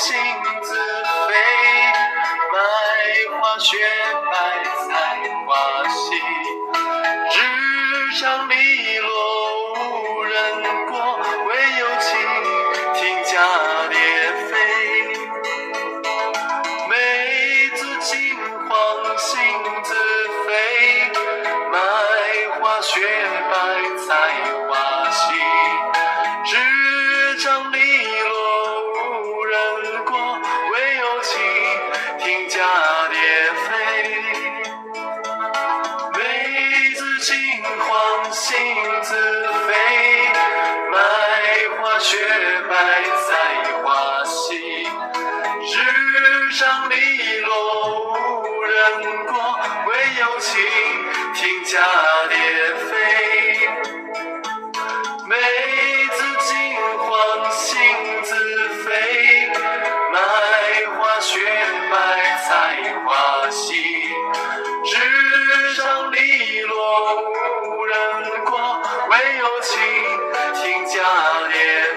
心自非，卖花雪白采花稀，纸上篱落无人过，唯有蜻蜓蛱蝶飞。梅子金黄心自非，卖花雪白采花稀，纸上篱落。 心自非，卖花雪白采花稀，纸上篱落无人过，唯有蜻蜓蛱蝶飞。梅子金黄心自非，卖花雪白采花稀，纸上篱落。 无人过，唯有蜻蜓蛱蝶。